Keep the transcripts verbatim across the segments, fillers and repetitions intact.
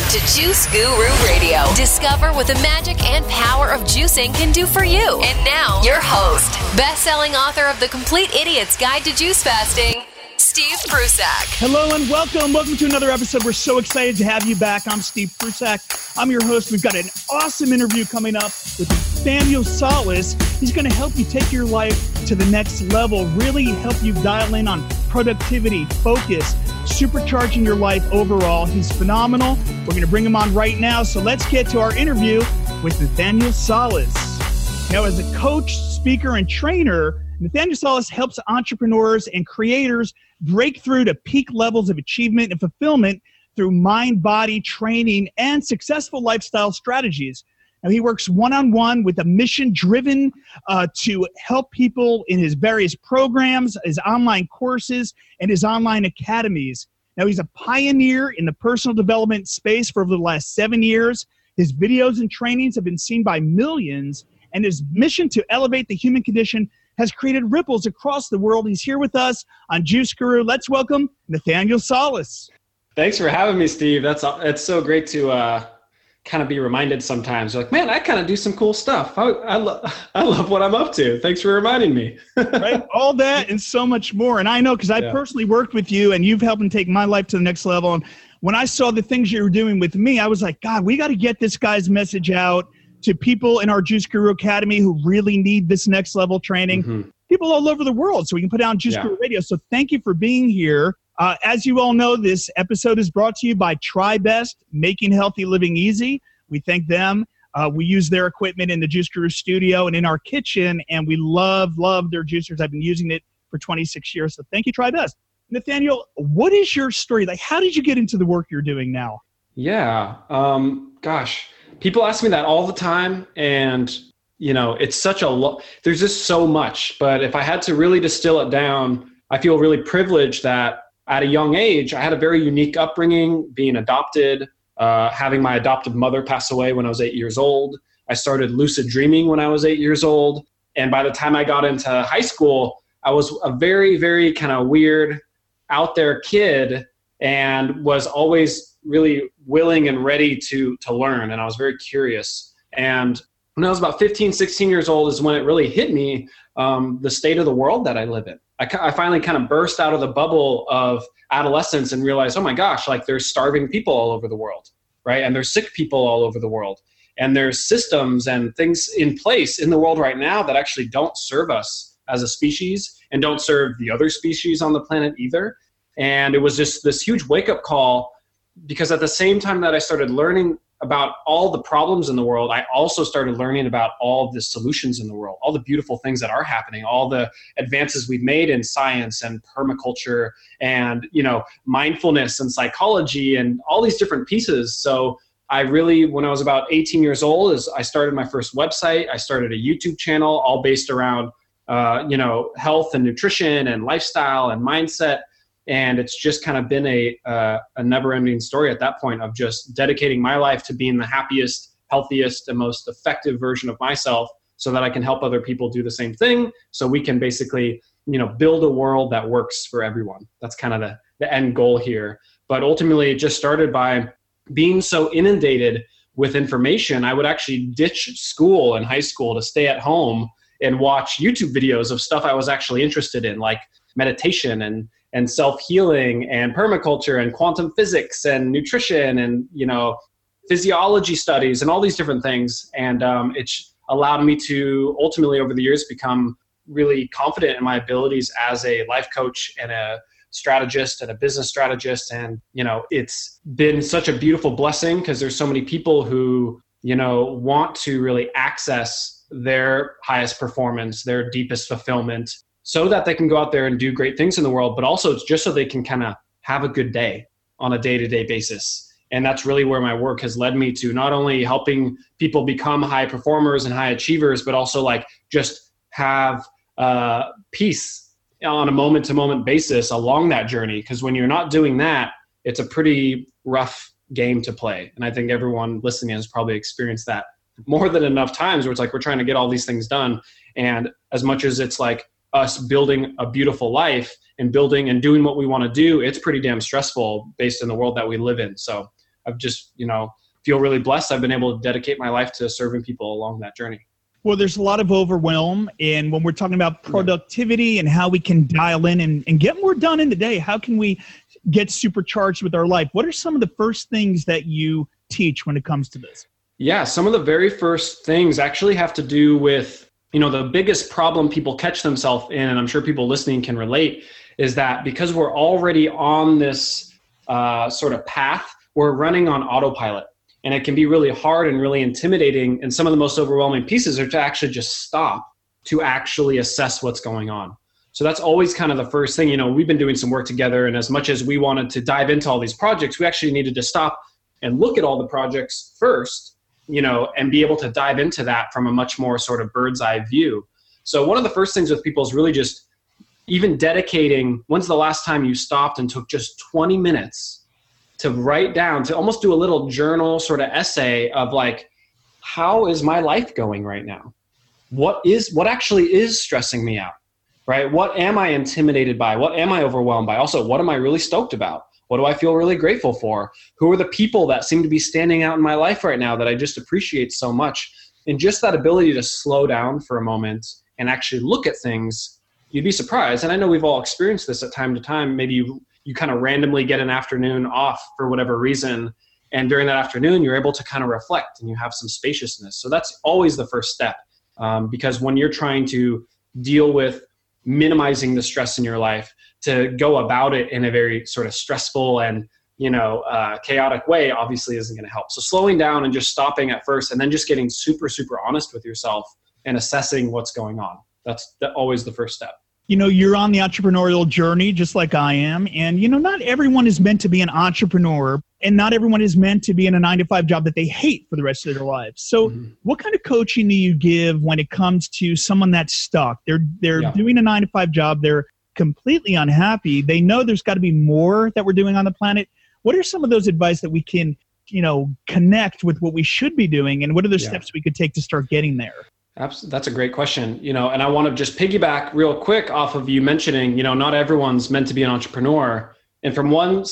Welcome to Juice Guru Radio. Discover what the magic and power of juicing can do for you. And now, your host, best-selling author of The Complete Idiot's Guide to Juice Fasting, Steve Prussack. Hello and welcome. Welcome to another episode. We're so excited to have you back. I'm Steve Prussack. I'm your host. We've got an awesome interview coming up with Nathaniel Solace. He's going to help you take your life to the next level, really help you dial in on productivity, focus, supercharging your life overall. He's phenomenal. We're going to bring him on right now. So let's get to our interview with Nathaniel Solace. Now, as a coach, speaker, and trainer, Nathaniel Solace helps entrepreneurs and creators break through to peak levels of achievement and fulfillment through mind-body training and successful lifestyle strategies. Now, he works one-on-one with a mission driven uh, to help people in his various programs, his online courses, and his online academies. Now, he's a pioneer in the personal development space for over the last seven years. His videos and trainings have been seen by millions, and his mission to elevate the human condition has created ripples across the world. He's here with us on Juice Guru. Let's welcome Nathaniel Solace. Thanks for having me, Steve. That's that's so great to uh, kind of be reminded sometimes. You're like, man, I kind of do some cool stuff. I I, lo- I love what I'm up to. Thanks for reminding me. Right? All that and so much more. And I know because I yeah. personally worked with you, and you've helped me take my life to the next level. And when I saw the things you were doing with me, I was like, God, we got to get this guy's message out to people in our Juice Guru Academy who really need this next level training, mm-hmm. people all over the world, so we can put out Juice yeah. Guru Radio. So thank you for being here. Uh, as you all know, this episode is brought to you by Tribest, making healthy living easy. We thank them. Uh, we use their equipment in the Juice Guru studio and in our kitchen, and we love, love their juicers. I've been using it for twenty-six years, so thank you, Tribest. Nathaniel, what is your story? Like, how did you get into the work you're doing now? Yeah, um, gosh. People ask me that all the time, and you know, it's such a lot. There's just so much, but if I had to really distill it down, I feel really privileged that at a young age, I had a very unique upbringing, being adopted, uh, having my adoptive mother pass away when I was eight years old. I started lucid dreaming when I was eight years old. And by the time I got into high school, I was a very, very kind of weird, out there kid, and was always really willing and ready to to learn. And I was very curious. And when I was about fifteen, sixteen years old is when it really hit me, um, the state of the world that I live in. I, I finally kind of burst out of the bubble of adolescence and realized, oh my gosh, like there's starving people all over the world, right? And there's sick people all over the world. And there's systems and things in place in the world right now that actually don't serve us as a species and don't serve the other species on the planet either. And it was just this huge wake-up call, because at the same time that I started learning about all the problems in the world, I also started learning about all the solutions in the world, all the beautiful things that are happening, all the advances we've made in science and permaculture and, you know, mindfulness and psychology and all these different pieces. So I really, when I was about eighteen years old, is I started my first website. I started a YouTube channel, all based around, uh, you know, health and nutrition and lifestyle and mindset. And it's just kind of been a uh, a never-ending story at that point of just dedicating my life to being the happiest, healthiest, and most effective version of myself so that I can help other people do the same thing, so we can basically, you know, build a world that works for everyone. That's kind of the, the end goal here. But ultimately, it just started by being so inundated with information, I would actually ditch school in high school to stay at home and watch YouTube videos of stuff I was actually interested in, like meditation and and self-healing and permaculture and quantum physics and nutrition and, you know, physiology studies and all these different things. And um, it allowed me to ultimately over the years become really confident in my abilities as a life coach and a strategist and a business strategist. And, you know, it's been such a beautiful blessing because there's so many people who, you know, want to really access their highest performance, their deepest fulfillment, so that they can go out there and do great things in the world, but also it's just so they can kind of have a good day on a day-to-day basis. And that's really where my work has led me to, not only helping people become high performers and high achievers, but also like just have uh, peace on a moment-to-moment basis along that journey. Because when you're not doing that, it's a pretty rough game to play. And I think everyone listening has probably experienced that more than enough times where it's like, we're trying to get all these things done. And as much as it's like, us building a beautiful life and building and doing what we want to do, it's pretty damn stressful based on the world that we live in. So I've just, you know, feel really blessed. I've been able to dedicate my life to serving people along that journey. Well, there's a lot of overwhelm. And when we're talking about productivity and how we can dial in and, and get more done in the day, how can we get supercharged with our life? What are some of the first things that you teach when it comes to this? Yeah, some of the very first things actually have to do with, you know, the biggest problem people catch themselves in, and I'm sure people listening can relate, is that because we're already on this uh, sort of path, we're running on autopilot. And it can be really hard and really intimidating. And some of the most overwhelming pieces are to actually just stop to actually assess what's going on. So that's always kind of the first thing. You know, we've been doing some work together, and as much as we wanted to dive into all these projects, we actually needed to stop and look at all the projects first, you know, and be able to dive into that from a much more sort of bird's eye view. So one of the first things with people is really just even dedicating, when's the last time you stopped and took just twenty minutes to write down, to almost do a little journal sort of essay of like, how is my life going right now? What is, what actually is stressing me out, right? What am I intimidated by? What am I overwhelmed by? Also, what am I really stoked about? What do I feel really grateful for? Who are the people that seem to be standing out in my life right now that I just appreciate so much? And just that ability to slow down for a moment and actually look at things, you'd be surprised. And I know we've all experienced this at time to time. Maybe you you kind of randomly get an afternoon off for whatever reason. And during that afternoon, you're able to kind of reflect and you have some spaciousness. So that's always the first step. Um, because when you're trying to deal with minimizing the stress in your life, to go about it in a very sort of stressful and, you know, uh, chaotic way obviously isn't going to help. So slowing down and just stopping at first, and then just getting super, super honest with yourself and assessing what's going on. That's the, always the first step. You know, you're on the entrepreneurial journey just like I am. And, you know, not everyone is meant to be an entrepreneur, and not everyone is meant to be in a nine to five job that they hate for the rest of their lives. So mm-hmm. What kind of coaching do you give when it comes to someone that's stuck? They're, they're yeah. doing a nine to five job. They're completely unhappy. They know there's got to be more that we're doing on the planet. What are some of those advice that we can, you know, connect with what we should be doing? And what are the yeah. steps we could take to start getting there? Absolutely. That's a great question. You know, and I want to just piggyback real quick off of you mentioning, you know, not everyone's meant to be an entrepreneur. And from one,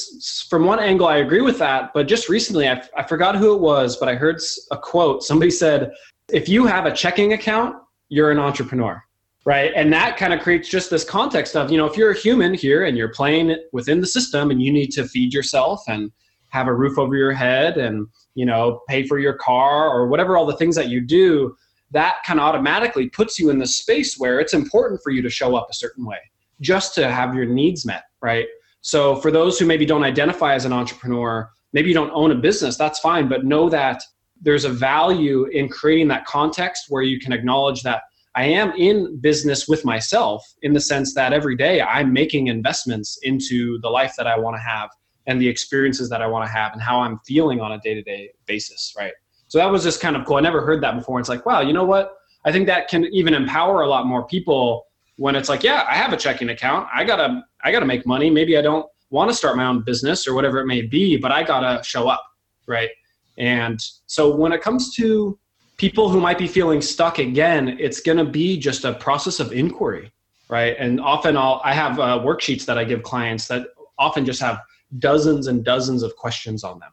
from one angle, I agree with that. But just recently, I, I forgot who it was, but I heard a quote. Somebody said, if you have a checking account, you're an entrepreneur, right? And that kind of creates just this context of, you know, if you're a human here and you're playing within the system and you need to feed yourself and have a roof over your head and, you know, pay for your car or whatever, all the things that you do, that kind of automatically puts you in the space where it's important for you to show up a certain way just to have your needs met, right? So for those who maybe don't identify as an entrepreneur, maybe you don't own a business, that's fine, but know that there's a value in creating that context where you can acknowledge that I am in business with myself, in the sense that every day I'm making investments into the life that I want to have and the experiences that I want to have and how I'm feeling on a day-to-day basis, right? So that was just kind of cool. I never heard that before. It's like, wow, you know what? I think that can even empower a lot more people when it's like, yeah, I have a checking account. I gotta, I gotta make money. Maybe I don't want to start my own business or whatever it may be, but I gotta show up, right? And so when it comes to people who might be feeling stuck again, it's gonna be just a process of inquiry, right? And often I'll, I have uh, worksheets that I give clients that often just have dozens and dozens of questions on them.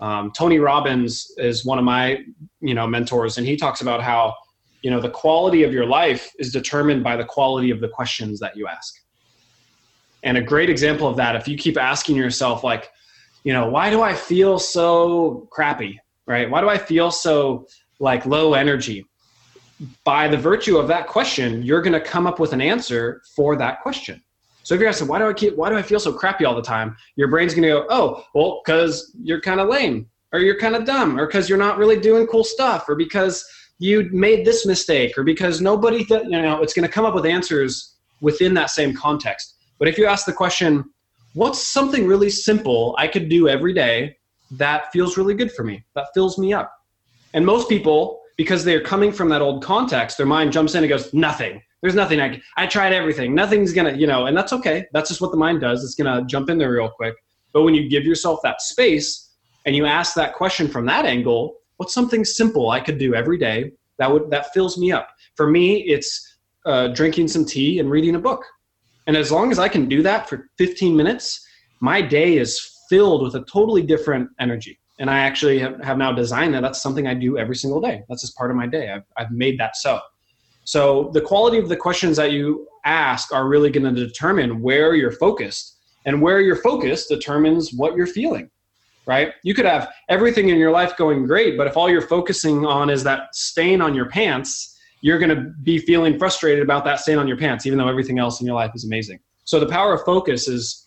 Um, Tony Robbins is one of my, you know, mentors, and he talks about how, you know, the quality of your life is determined by the quality of the questions that you ask. And a great example of that, if you keep asking yourself, like, you know, why do I feel so crappy, right? Why do I feel so like low energy? By the virtue of that question, you're going to come up with an answer for that question. So if you're asking, why do I keep, why do I feel so crappy all the time? Your brain's going to go, oh, well, because you're kind of lame, or you're kind of dumb, or because you're not really doing cool stuff, or because you made this mistake, or because nobody, th- you know, it's going to come up with answers within that same context. But if you ask the question, what's something really simple I could do every day that feels really good for me, that fills me up? And most people, because they're coming from that old context, their mind jumps in and goes, nothing. There's nothing I, I tried everything. Nothing's going to, you know, and that's okay. That's just what the mind does. It's going to jump in there real quick. But when you give yourself that space and you ask that question from that angle, what's something simple I could do every day that would, that fills me up? For me, it's uh, drinking some tea and reading a book. And as long as I can do that for fifteen minutes, my day is filled with a totally different energy. And I actually have, have now designed that. That's something I do every single day. That's just part of my day. I've, I've made that so. So the quality of the questions that you ask are really going to determine where you're focused, and where you're focused determines what you're feeling, right? You could have everything in your life going great, but if all you're focusing on is that stain on your pants, you're going to be feeling frustrated about that stain on your pants, even though everything else in your life is amazing. So the power of focus is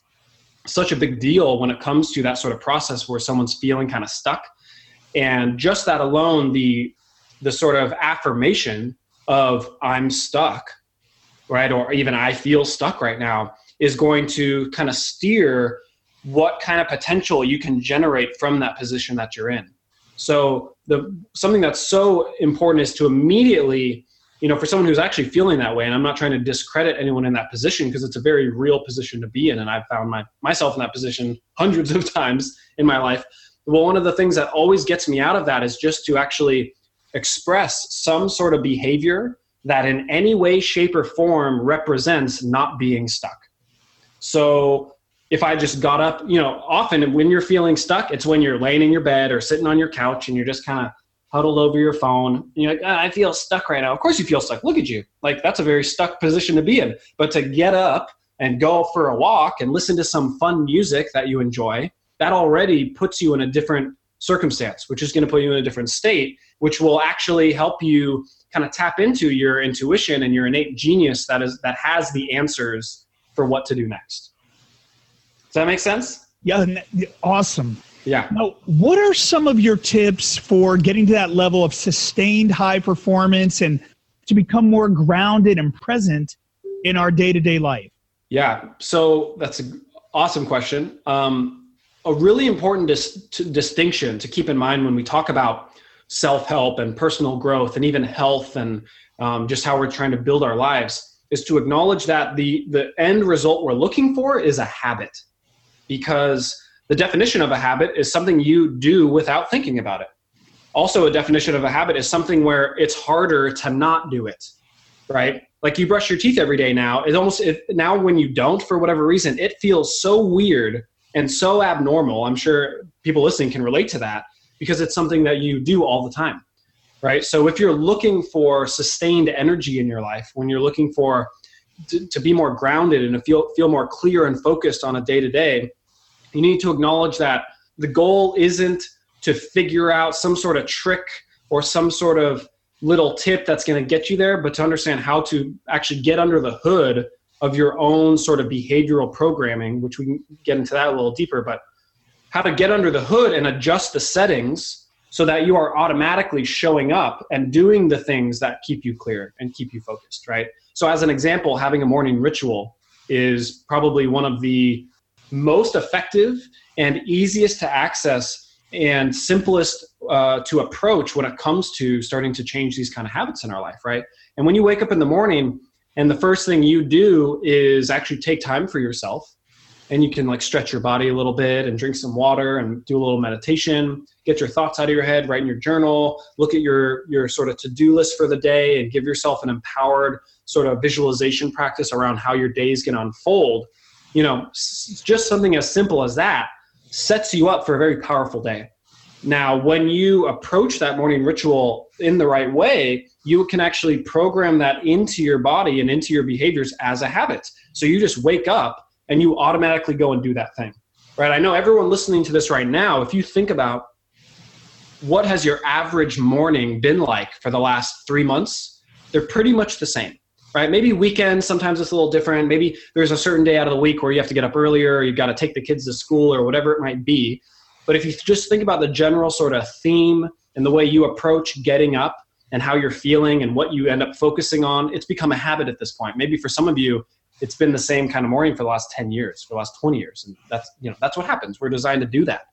such a big deal when it comes to that sort of process where someone's feeling kind of stuck. And just that alone, the the sort of affirmation of I'm stuck, right? Or even I feel stuck right now is going to kind of steer what kind of potential you can generate from that position that you're in. So the something that's so important is to immediately, you know, for someone who's actually feeling that way, and I'm not trying to discredit anyone in that position because it's a very real position to be in. And I've found my, myself in that position hundreds of times in my life. Well, one of the things that always gets me out of that is just to actually express some sort of behavior that in any way, shape, or form represents not being stuck. So if I just got up, you know, often when you're feeling stuck, it's when you're laying in your bed or sitting on your couch and you're just kind of huddled over your phone. And you're like, oh, I feel stuck right now. Of course you feel stuck. Look at you. Like, that's a very stuck position to be in. But to get up and go for a walk and listen to some fun music that you enjoy, that already puts you in a different circumstance, which is going to put you in a different state, which will actually help you kind of tap into your intuition and your innate genius that is that has the answers for what to do next. Does that make sense? Yeah, awesome. Yeah. Now, what are some of your tips for getting to that level of sustained high performance and to become more grounded and present in our day-to-day life? Yeah, so that's an awesome question. Um, A really important dis- to distinction to keep in mind when we talk about self-help and personal growth and even health and um, just how we're trying to build our lives is to acknowledge that the, the end result we're looking for is a habit, because the definition of a habit is something you do without thinking about it. Also, a definition of a habit is something where it's harder to not do it, right? Like you brush your teeth every day now. It almost it, now when you don't, for whatever reason, it feels so weird and so abnormal. I'm sure people listening can relate to that because it's something that you do all the time, right? So if you're looking for sustained energy in your life, when you're looking for to, to be more grounded and to feel, feel more clear and focused on a day-to-day, you need to acknowledge that the goal isn't to figure out some sort of trick or some sort of little tip that's going to get you there, but to understand how to actually get under the hood of your own sort of behavioral programming, which we can get into that a little deeper, but how to get under the hood and adjust the settings so that you are automatically showing up and doing the things that keep you clear and keep you focused, right? So as an example, having a morning ritual is probably one of the most effective and easiest to access and simplest uh, to approach when it comes to starting to change these kind of habits in our life, right? And when you wake up in the morning, and the first thing you do is actually take time for yourself, and you can like stretch your body a little bit and drink some water and do a little meditation, get your thoughts out of your head, write in your journal, look at your, your sort of to-do list for the day and give yourself an empowered sort of visualization practice around how your day is going to unfold. You know, s- just something as simple as that sets you up for a very powerful day. Now, when you approach that morning ritual in the right way, you can actually program that into your body and into your behaviors as a habit. So you just wake up and you automatically go and do that thing, right? I know everyone listening to this right now, if you think about what has your average morning been like for the last three months, they're pretty much the same, right? Maybe weekends, sometimes it's a little different. Maybe there's a certain day out of the week where you have to get up earlier, or you've got to take the kids to school or whatever it might be. But if you just think about the general sort of theme and the way you approach getting up and how you're feeling and what you end up focusing on, it's become a habit at this point. Maybe for some of you, it's been the same kind of morning for the last ten years, for the last twenty years. And that's, you know, that's what happens. We're designed to do that.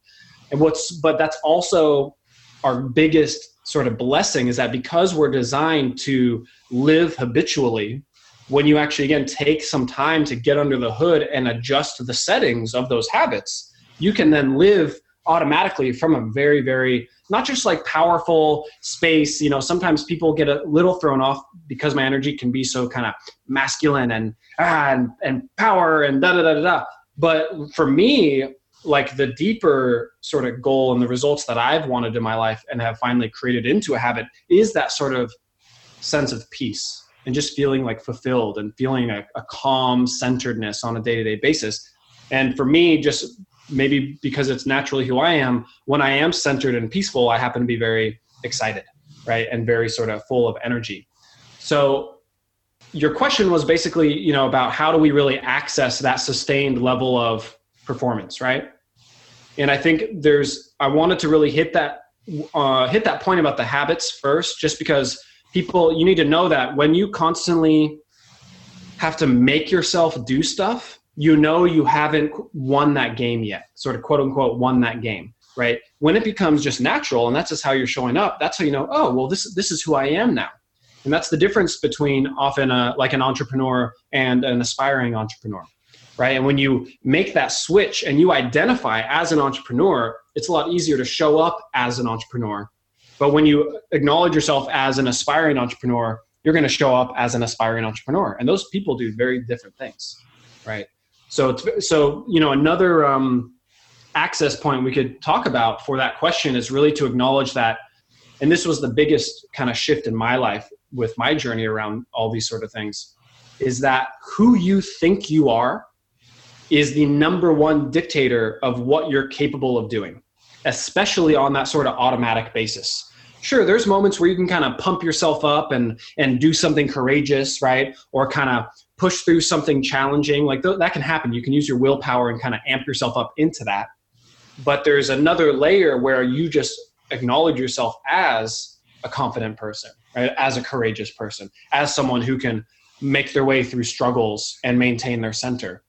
And what's, but that's also our biggest sort of blessing, is that because we're designed to live habitually, when you actually, again, take some time to get under the hood and adjust the settings of those habits, you can then live automatically from a very, very, not just like powerful space. You know, sometimes people get a little thrown off because my energy can be so kind of masculine and, ah, and, and power and da, da, da, da, da. But for me, like the deeper sort of goal and the results that I've wanted in my life and have finally created into a habit is that sort of sense of peace and just feeling like fulfilled and feeling a, a calm centeredness on a day-to-day basis. And for me, just maybe because it's naturally who I am, when I am centered and peaceful, I happen to be very excited, right? And very sort of full of energy. So your question was basically, you know, about how do we really access that sustained level of performance, right? And I think there's, I wanted to really hit that, uh, hit that point about the habits first, just because people, you need to know that when you constantly have to make yourself do stuff, you know, you haven't won that game yet, sort of quote unquote, won that game, right? When it becomes just natural and that's just how you're showing up, that's how you know, oh, well, this, this is who I am now. And that's the difference between often a, like an entrepreneur and an aspiring entrepreneur, right? And when you make that switch and you identify as an entrepreneur, it's a lot easier to show up as an entrepreneur. But when you acknowledge yourself as an aspiring entrepreneur, you're going to show up as an aspiring entrepreneur. And those people do very different things, right? So, it's, so you know, another um, access point we could talk about for that question is really to acknowledge that, and this was the biggest kind of shift in my life with my journey around all these sort of things, is that who you think you are is the number one dictator of what you're capable of doing, especially on that sort of automatic basis. Sure, there's moments where you can kind of pump yourself up and and do something courageous, right? Or kind of push through something challenging. Like th- that can happen. You can use your willpower and kind of amp yourself up into that. But there's another layer where you just acknowledge yourself as a confident person, right? As a courageous person, as someone who can make their way through struggles and maintain their center.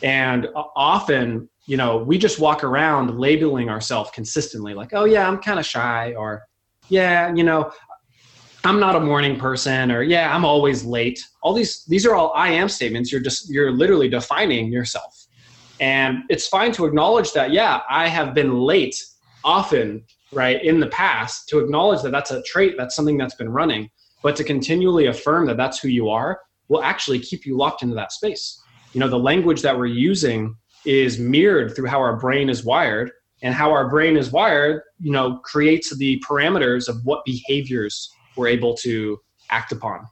And often, you know, we just walk around labeling ourselves consistently like, oh yeah, I'm kind of shy, or yeah, you know, I'm not a morning person, or yeah, I'm always late. All these, these are all I am statements. You're just, you're literally defining yourself. And it's fine to acknowledge that, yeah, I have been late often, right, in the past, to acknowledge that that's a trait, that's something that's been running, but to continually affirm that that's who you are will actually keep you locked into that space. You know, the language that we're using is mirrored through how our brain is wired, and how our brain is wired, you know, creates the parameters of what behaviors we're able to act upon,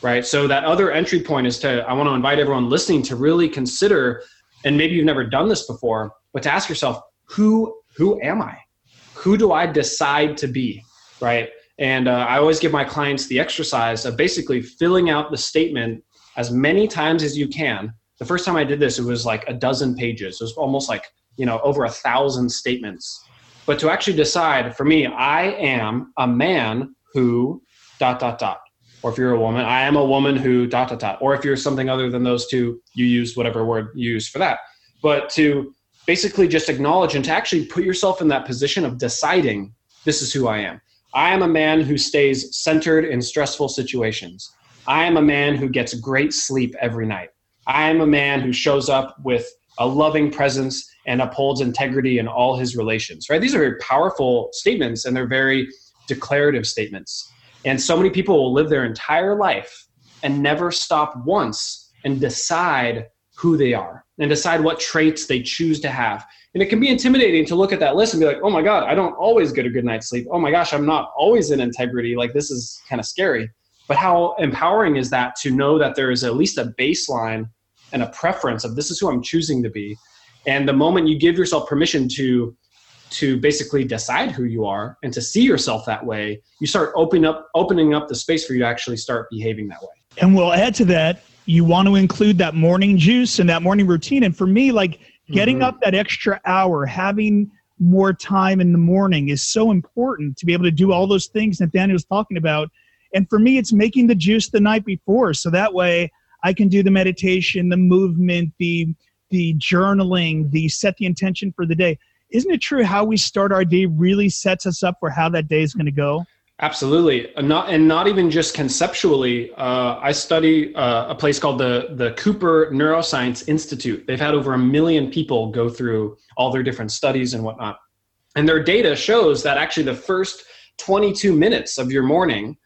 right? So that other entry point is to, I want to invite everyone listening to really consider, and maybe you've never done this before, but to ask yourself, who, who am I? Who do I decide to be, right? And uh, I always give my clients the exercise of basically filling out the statement as many times as you can. The first time I did this, it was like a dozen pages. It was almost like, you know, over a thousand statements. But to actually decide, for me, I am a man who dot, dot, dot. Or if you're a woman, I am a woman who dot, dot, dot. Or if you're something other than those two, you use whatever word you use for that. But to basically just acknowledge and to actually put yourself in that position of deciding, this is who I am. I am a man who stays centered in stressful situations. I am a man who gets great sleep every night. I am a man who shows up with a loving presence and upholds integrity in all his relations, right? These are very powerful statements, and they're very declarative statements. And so many people will live their entire life and never stop once and decide who they are and decide what traits they choose to have. And it can be intimidating to look at that list and be like, oh my God, I don't always get a good night's sleep. Oh my gosh, I'm not always in integrity. Like, this is kind of scary. But how empowering is that to know that there is at least a baseline and a preference of this is who I'm choosing to be. And the moment you give yourself permission to, to basically decide who you are and to see yourself that way, you start opening up, opening up the space for you to actually start behaving that way. And we'll add to that, you want to include that morning juice and that morning routine. And for me, like getting mm-hmm. up that extra hour, having more time in the morning is so important to be able to do all those things that Nathaniel was talking about. And for me, it's making the juice the night before. So that way I can do the meditation, the movement, the the journaling, the set the intention for the day. Isn't it true how we start our day really sets us up for how that day is going to go? Absolutely. And not, and not even just conceptually. Uh, I study uh, a place called the, the Cooper Neuroscience Institute. They've had over a million people go through all their different studies and whatnot. And their data shows that actually the first twenty-two minutes of your morning,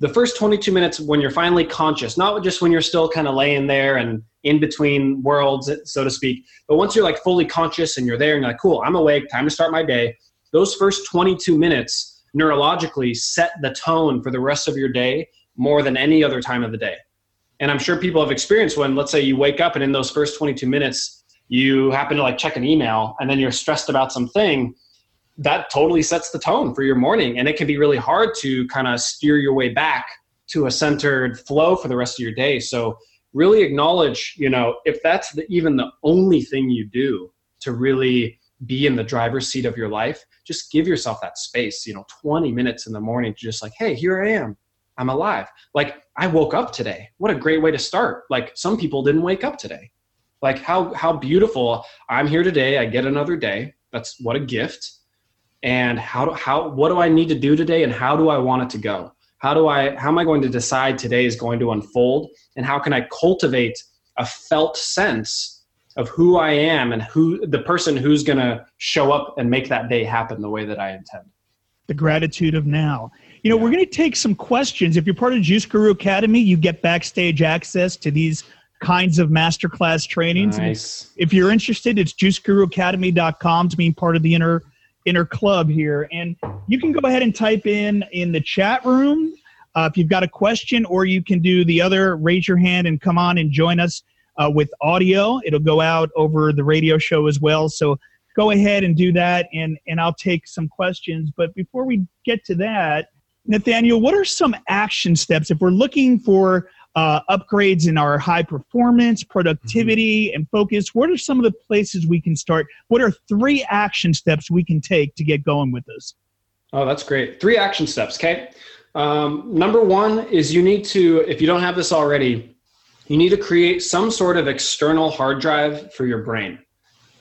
the first twenty-two minutes when you're finally conscious, not just when you're still kind of laying there and in between worlds, so to speak. But once you're like fully conscious and you're there and you're like, cool, I'm awake, time to start my day. Those first twenty-two minutes neurologically set the tone for the rest of your day more than any other time of the day. And I'm sure people have experienced when, let's say you wake up and in those first twenty-two minutes, you happen to like check an email and then you're stressed about something, that totally sets the tone for your morning. And it can be really hard to kind of steer your way back to a centered flow for the rest of your day. So really acknowledge, you know, if that's the, even the only thing you do to really be in the driver's seat of your life, just give yourself that space, you know, twenty minutes in the morning to just like, hey, here I am. I'm alive. Like, I woke up today. What a great way to start. Like, some people didn't wake up today. Like, how how beautiful. I'm here today. I get another day. That's what a gift. And how do, how what do I need to do today, and how do I want it to go? How do I how am I going to decide today is going to unfold, and how can I cultivate a felt sense of who I am and who the person who's going to show up and make that day happen the way that I intend? The gratitude of now. You know, yeah. We're going to take some questions. If you're part of Juice Guru Academy, you get backstage access to these kinds of masterclass trainings. Nice. If you're interested, it's juice guru academy dot com to be part of the inner inner club here. And you can go ahead and type in in the chat room uh, if you've got a question, or you can do the other, raise your hand and come on and join us uh, with audio. It'll go out over the radio show as well. So go ahead and do that, and, and I'll take some questions. But before we get to that, Nathaniel, what are some action steps if we're looking for uh, upgrades in our high performance, productivity, mm-hmm. and focus? What are some of the places we can start? What are three action steps we can take to get going with this? Oh, that's great. Three action steps, okay? Um, number one is you need to, if you don't have this already, you need to create some sort of external hard drive for your brain.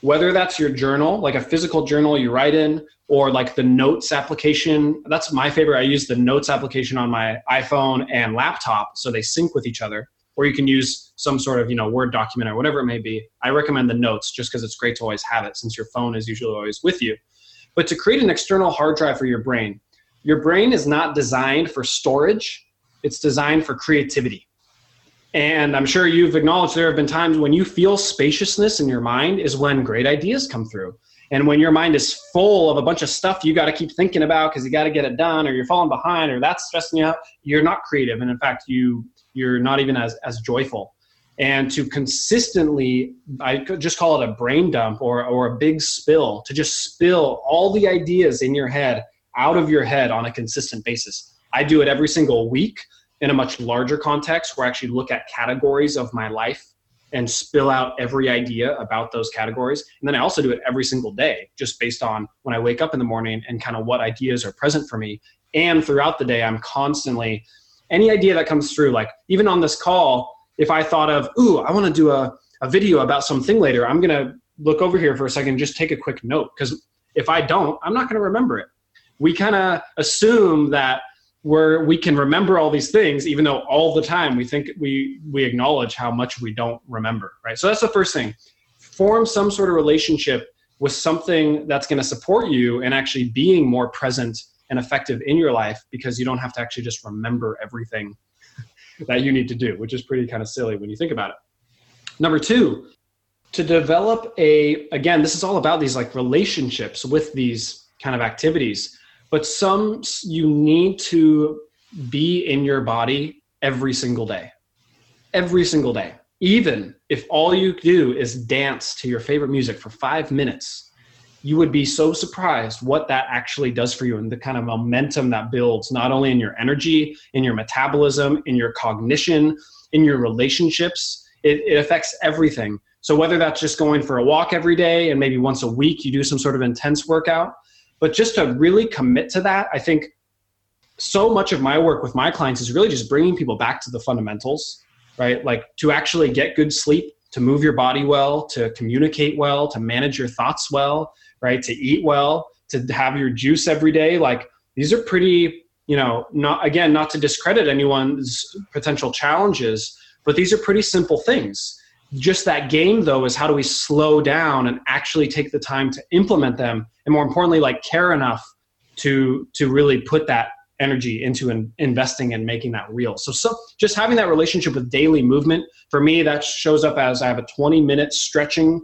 Whether that's your journal, like a physical journal you write in, or like the notes application. That's my favorite. I use the notes application on my iPhone and laptop, so they sync with each other. Or you can use some sort of, you know, Word document or whatever it may be. I recommend the notes just because it's great to always have it, since your phone is usually always with you. But to create an external hard drive for your brain, your brain is not designed for storage. It's designed for creativity. And I'm sure you've acknowledged there have been times when you feel spaciousness in your mind is when great ideas come through. And when your mind is full of a bunch of stuff you got to keep thinking about because you got to get it done, or you're falling behind, or that's stressing you out, you're not creative. And in fact, you, you're not even as, as joyful. And to consistently, I could just call it a brain dump or, or a big spill, to just spill all the ideas in your head out of your head on a consistent basis. I do it every single week, in a much larger context where I actually look at categories of my life and spill out every idea about those categories. And then I also do it every single day, just based on when I wake up in the morning and kind of what ideas are present for me. And throughout the day, I'm constantly, any idea that comes through, like even on this call, if I thought of, ooh, I want to do a, a video about something later, I'm going to look over here for a second and just take a quick note. Because if I don't, I'm not going to remember it. We kind of assume that where we can remember all these things, even though all the time we think we we acknowledge how much we don't remember, right? So that's the first thing. Form some sort of relationship with something that's going to support you in actually being more present and effective in your life, because you don't have to actually just remember everything that you need to do, which is pretty kind of silly when you think about it. Number two, to develop a, again, this is all about these like relationships with these kind of activities. But some, you need to be in your body every single day, every single day. Even if all you do is dance to your favorite music for five minutes, you would be so surprised what that actually does for you and the kind of momentum that builds, not only in your energy, in your metabolism, in your cognition, in your relationships. It, it affects everything. So whether that's just going for a walk every day and maybe once a week you do some sort of intense workout, but just to really commit to that. I think so much of my work with my clients is really just bringing people back to the fundamentals, right? Like to actually get good sleep, to move your body well, to communicate well, to manage your thoughts well, right? To eat well, to have your juice every day. Like these are pretty, you know, not again, not to discredit anyone's potential challenges, but these are pretty simple things. Just that game, though, is how do we slow down and actually take the time to implement them, and more importantly, like care enough to to really put that energy into in, investing and making that real. So, so just having that relationship with daily movement, for me, that shows up as I have a twenty minute stretching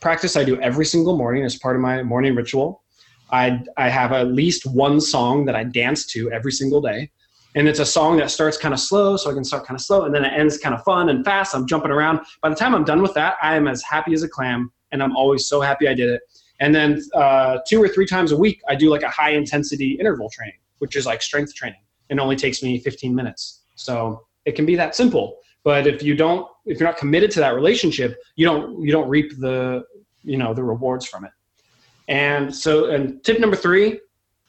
practice I do every single morning as part of my morning ritual. I I have at least one song that I dance to every single day. And it's a song that starts kind of slow, so I can start kind of slow, and then it ends kind of fun and fast. I'm jumping around. By the time I'm done with that, I am as happy as a clam, and I'm always so happy I did it. And then uh, two or three times a week, I do like a high-intensity interval training, which is like strength training, and only takes me fifteen minutes. So it can be that simple. But if you don't, if you're not committed to that relationship, you don't you don't reap the you know the rewards from it. And so, and tip number three,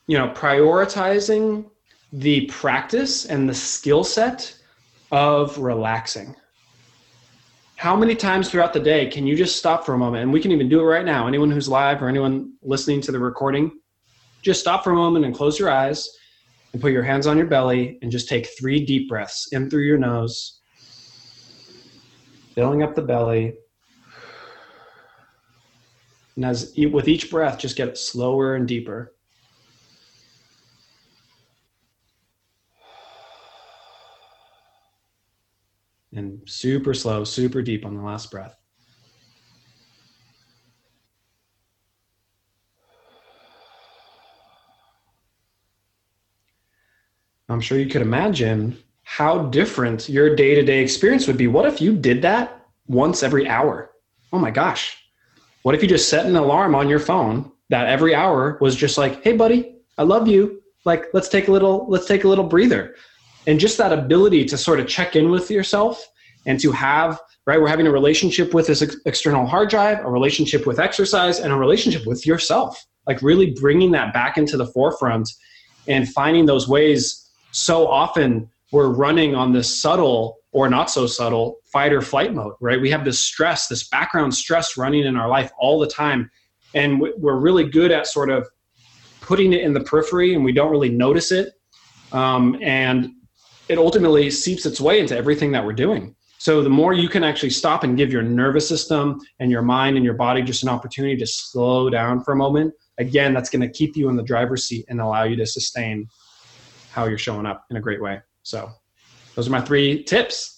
you know, prioritizing the practice and the skill set of relaxing. How many times throughout the day can you just stop for a moment? And we can even do it right now. Anyone who's live or anyone listening to the recording, just stop for a moment and close your eyes and put your hands on your belly and just take three deep breaths in through your nose, filling up the belly. And as with each breath, just get it slower and deeper. And super slow, super deep on the last breath. I'm sure you could imagine how different your day-to-day experience would be. What if you did that once every hour? Oh my gosh. What if you just set an alarm on your phone that every hour was just like, hey buddy, I love you. Like, let's take a little, let's take a little breather. And just that ability to sort of check in with yourself and to have, right, we're having a relationship with this ex- external hard drive, a relationship with exercise, and a relationship with yourself. Like really bringing that back into the forefront and finding those ways. So often we're running on this subtle or not so subtle fight or flight mode, right? We have this stress, this background stress running in our life all the time. And we're really good at sort of putting it in the periphery and we don't really notice it. Um, and it ultimately seeps its way into everything that we're doing. So the more you can actually stop and give your nervous system and your mind and your body just an opportunity to slow down for a moment, again, that's going to keep you in the driver's seat and allow you to sustain how you're showing up in a great way. So those are my three tips.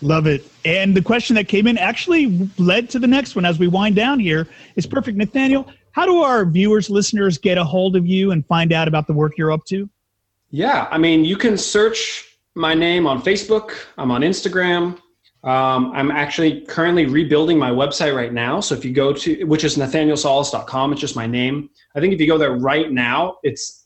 Love it. And the question that came in actually led to the next one as we wind down here. It's perfect. Nathaniel, how do our viewers, listeners get a hold of you and find out about the work you're up to? Yeah. I mean, you can search my name on Facebook. I'm on Instagram. Um, I'm actually currently rebuilding my website right now. So if you go to, which is nathaniel solace dot com, it's just my name. I think if you go there right now, it's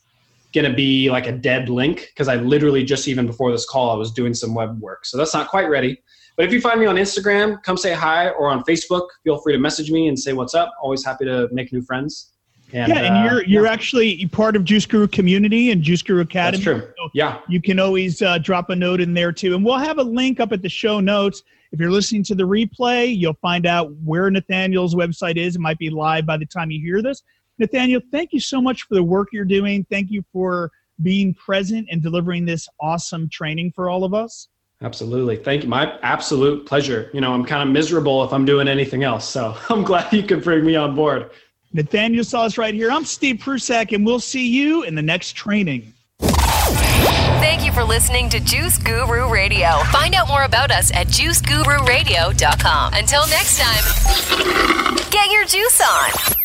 going to be like a dead link because I literally just even before this call, I was doing some web work. So that's not quite ready. But if you find me on Instagram, come say hi, or on Facebook, feel free to message me and say what's up. Always happy to make new friends. And, yeah, and you're uh, you're yeah. actually part of Juice Guru Community and Juice Guru Academy. That's true. So yeah, you can always uh, drop a note in there too, and we'll have a link up at the show notes. If you're listening to the replay, you'll find out where Nathaniel's website is. It might be live by the time you hear this. Nathaniel, thank you so much for the work you're doing. Thank you for being present and delivering this awesome training for all of us. Absolutely. Thank you. My absolute pleasure. You know, I'm kind of miserable if I'm doing anything else, so I'm glad you could bring me on board. Nathaniel Solace right here. I'm Steve Prussack, and we'll see you in the next training. Thank you for listening to Juice Guru Radio. Find out more about us at juice guru radio dot com. Until next time, get your juice on.